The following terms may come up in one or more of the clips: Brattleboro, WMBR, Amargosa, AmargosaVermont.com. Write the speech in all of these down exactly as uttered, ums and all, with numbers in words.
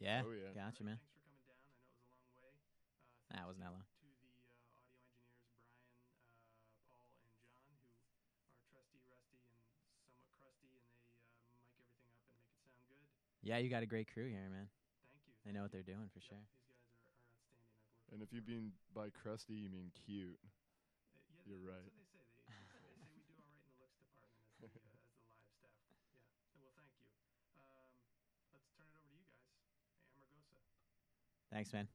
Yeah. Oh, yeah. Gotcha, man. Thanks for coming down. I know it was a long way. Uh, that wasn't that long. To the uh, audio engineers, Brian, uh, Paul, and John, who are trusty, rusty, and somewhat crusty, and they uh, mic everything up and make it sound good. Yeah, you got a great crew here, man. Thank you. They know what they're doing, for sure. These guys are, are outstanding. I've worked and if you mean by crusty, you mean cute. Uh, yeah, You're right. That's what they say. They, they say we do all right in the looks department as the, uh, as the live staff. Yeah. Well, thank you. Um, let's turn it over to you guys. Hey, Amargosa. Thanks, man.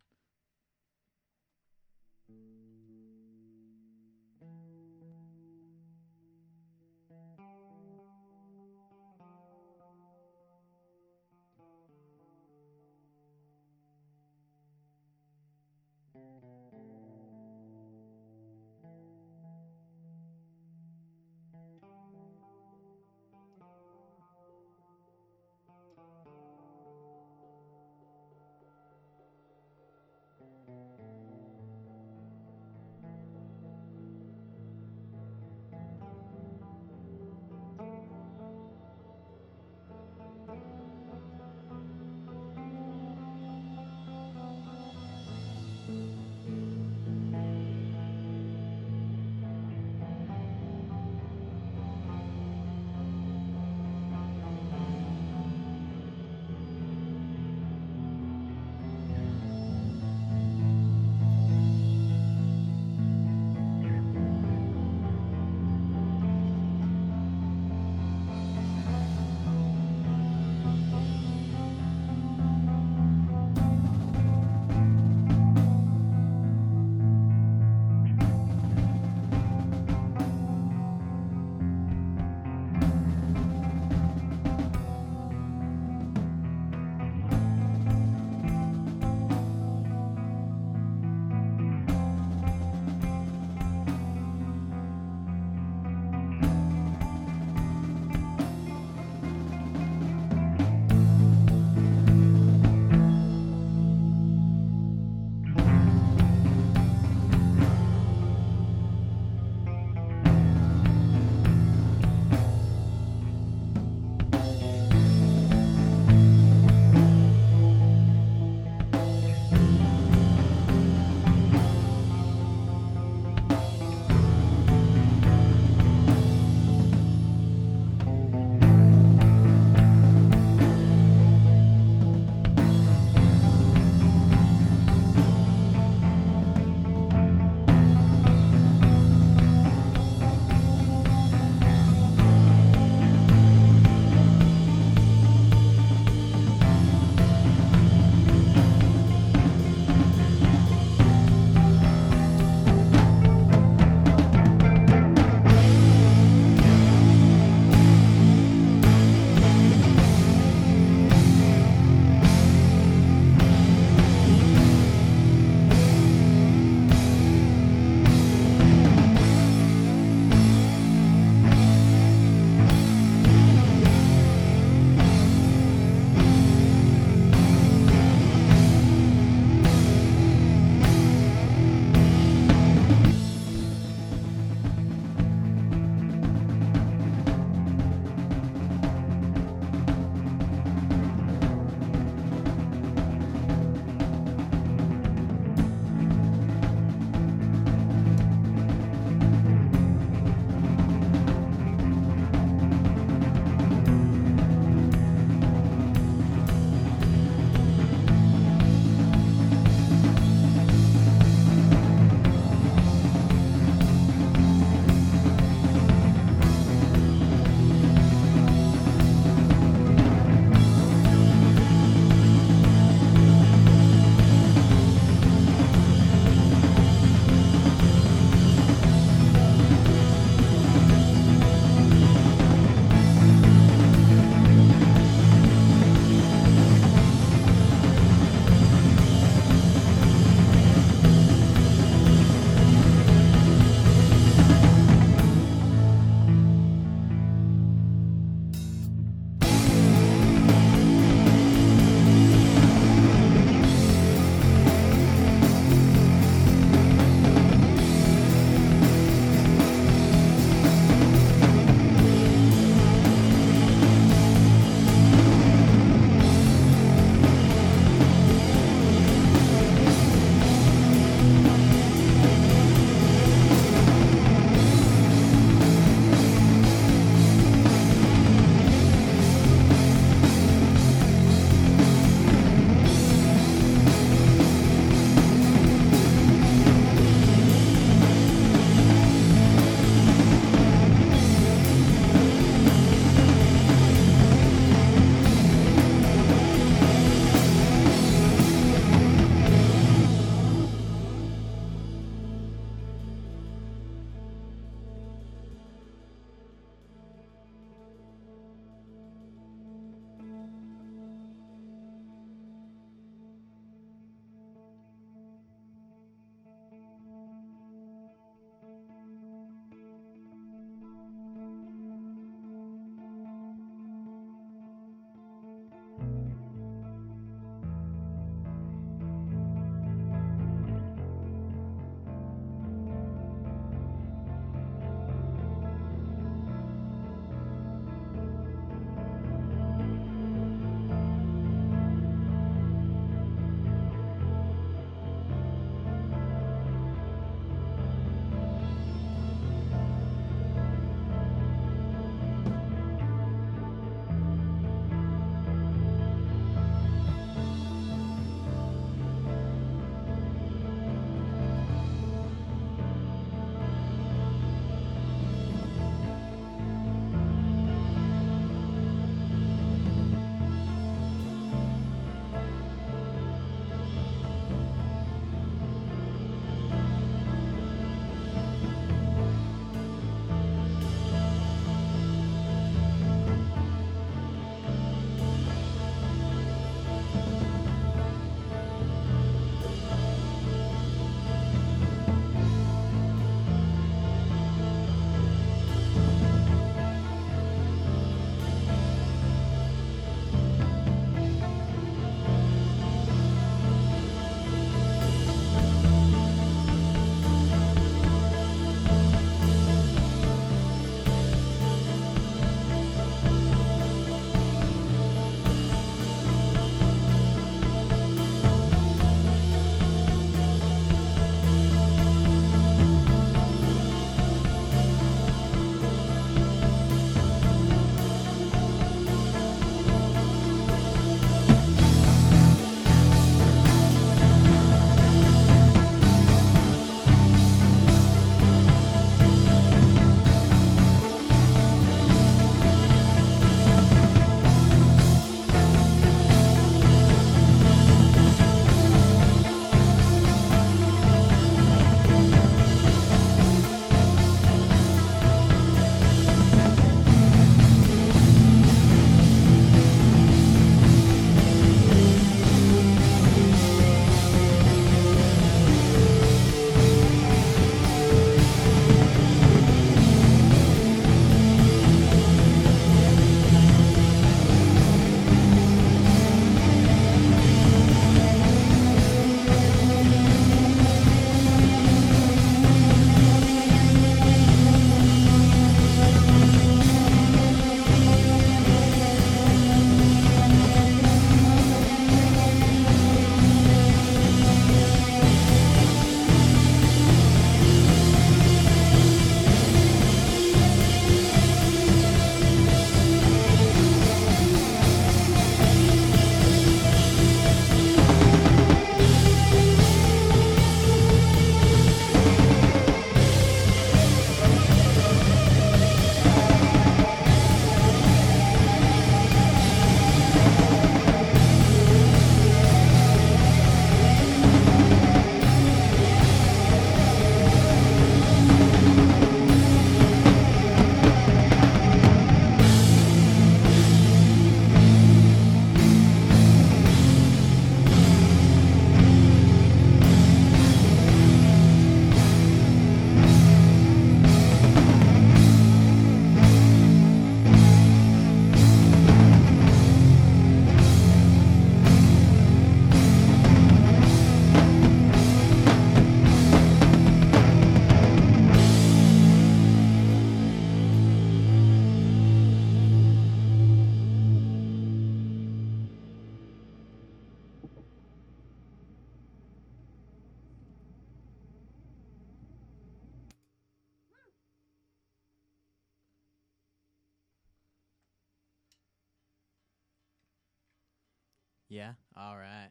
Yeah? All right.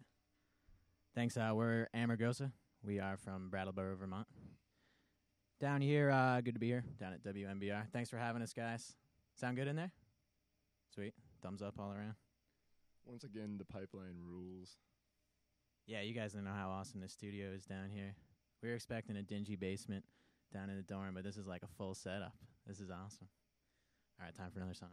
Thanks. Uh, we're Amargosa. We are from Brattleboro, Vermont. Down here, uh, good to be here, down at W M B R. Thanks for having us, guys. Sound good in there? Sweet. Thumbs up all around. Once again, the pipeline rules. Yeah, you guys don't know how awesome this studio is down here. We were expecting a dingy basement down in the dorm, but this is like a full setup. This is awesome. All right, time for another song.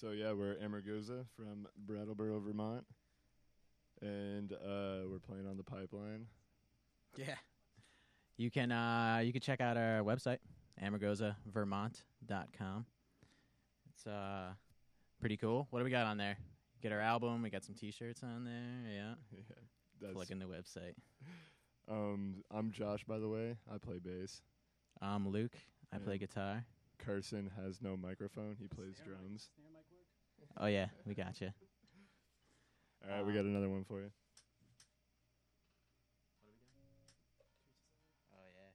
So yeah, we're Amargosa from Brattleboro, Vermont, and uh, we're playing on the Pipeline. Yeah, you can uh, you can check out our website, Amargosa Vermont dot com. It's uh, pretty cool. What do we got on there? Get our album. We got some T-shirts on there. Yeah, yeah, that's clicking the website. Um, I'm Josh, by the way. I play bass. I'm Luke. I and play guitar. Carson has no microphone. He plays snare drums. Mic, snare mic work? Oh, yeah. We got you. All right. Um, we got another one for you. What are we doing? Oh, yeah.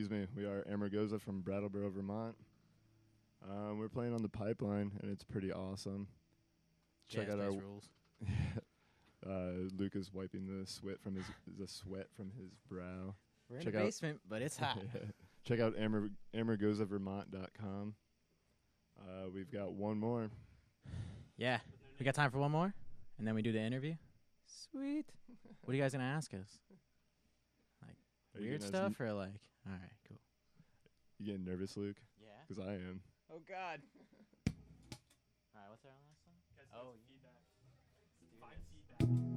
excuse me. We are Amargosa from Brattleboro, Vermont. Um, we're playing on the Pipeline, and it's pretty awesome. Check Jazz out our rules. uh, Luke is wiping the sweat from his the sweat from his brow. We're in Check the basement, but it's hot. Yeah. Check out Amar- Amargosa Vermont dot com. Uh, we've got one more. Yeah, we got time for one more, and then we do the interview. Sweet. What are you guys gonna ask us? Like are weird stuff, n- or like? All right, cool. You getting nervous, Luke? Yeah. Because I am. Oh God. All right, what's our last one? Oh, feedback. Five feedback.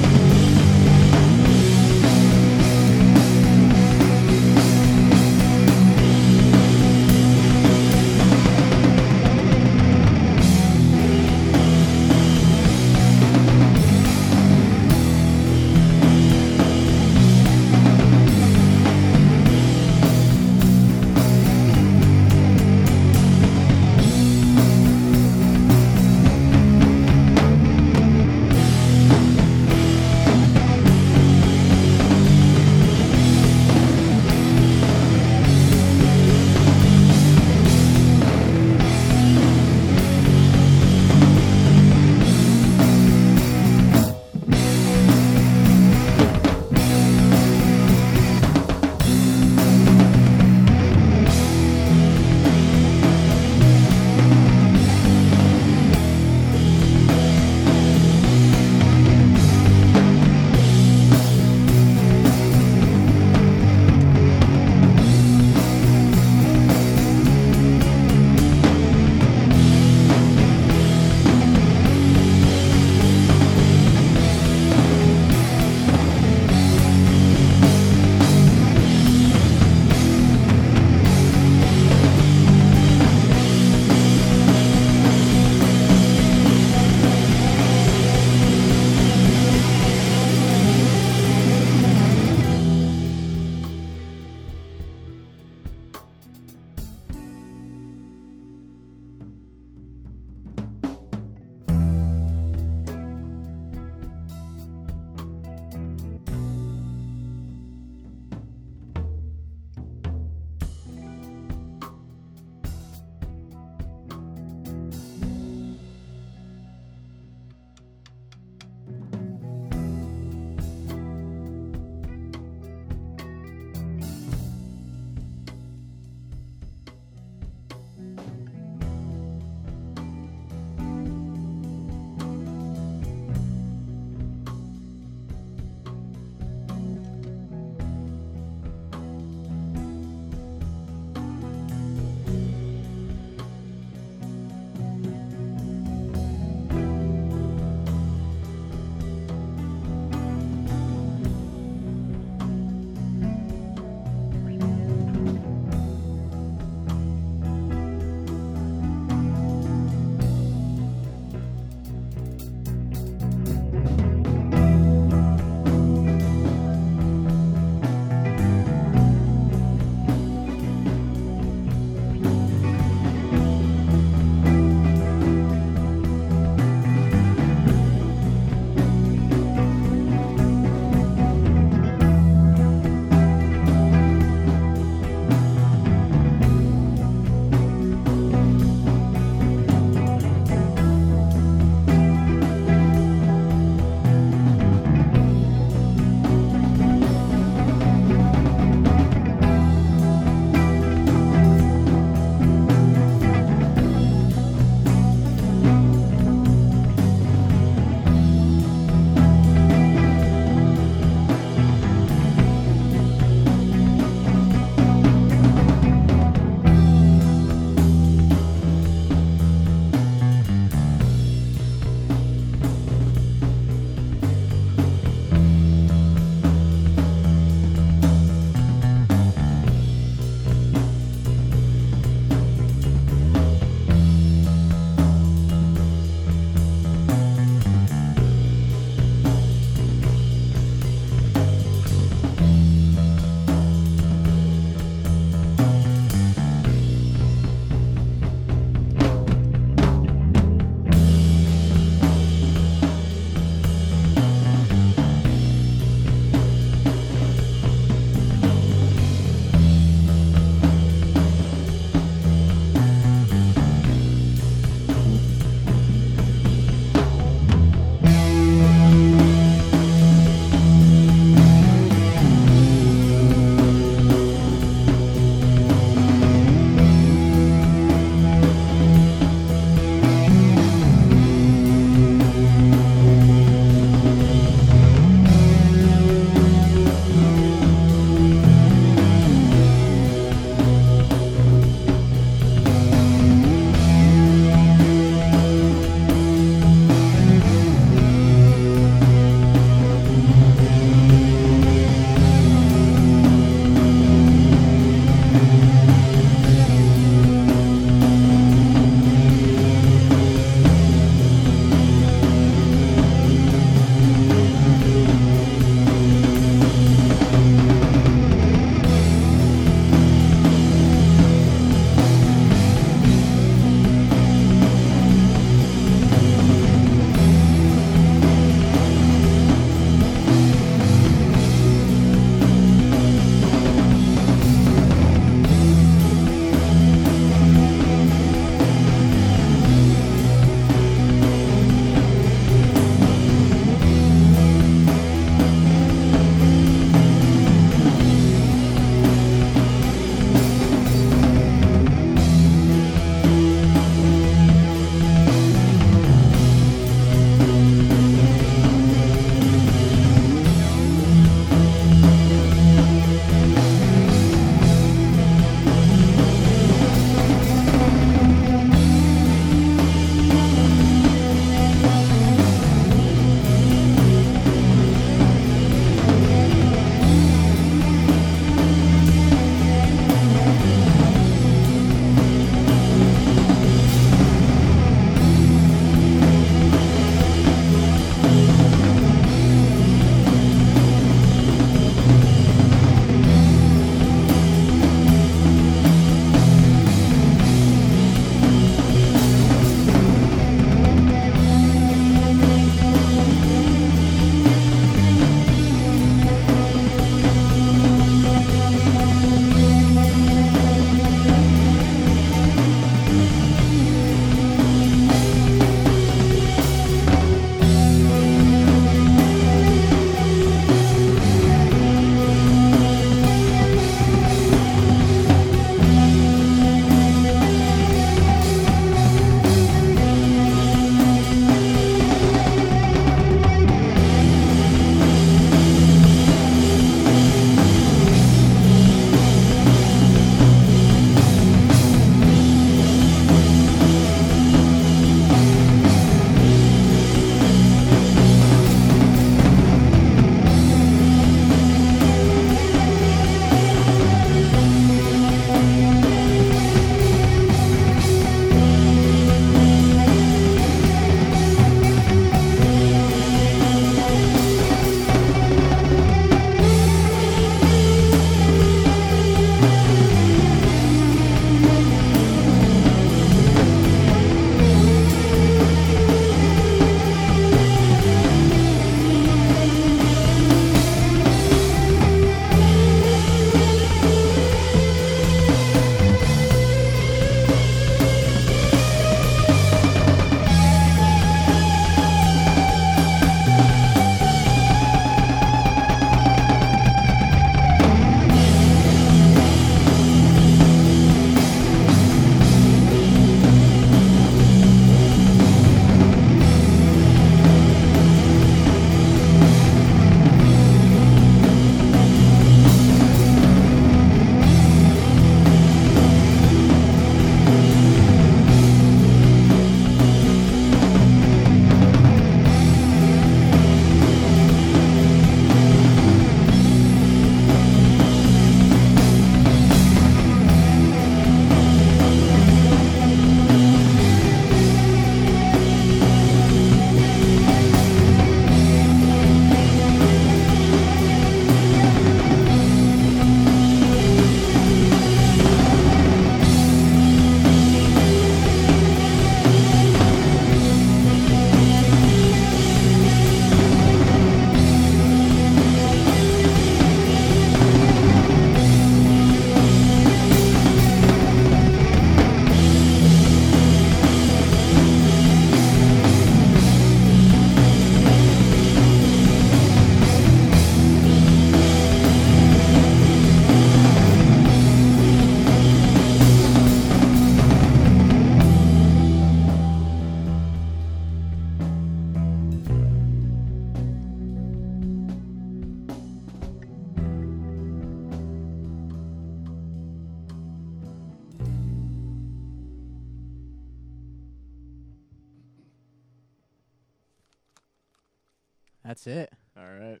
That's it. All right.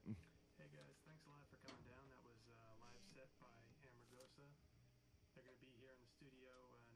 Hey, guys. Thanks a lot for coming down. That was a uh, live set by Amargosa. They're going to be here in the studio uh,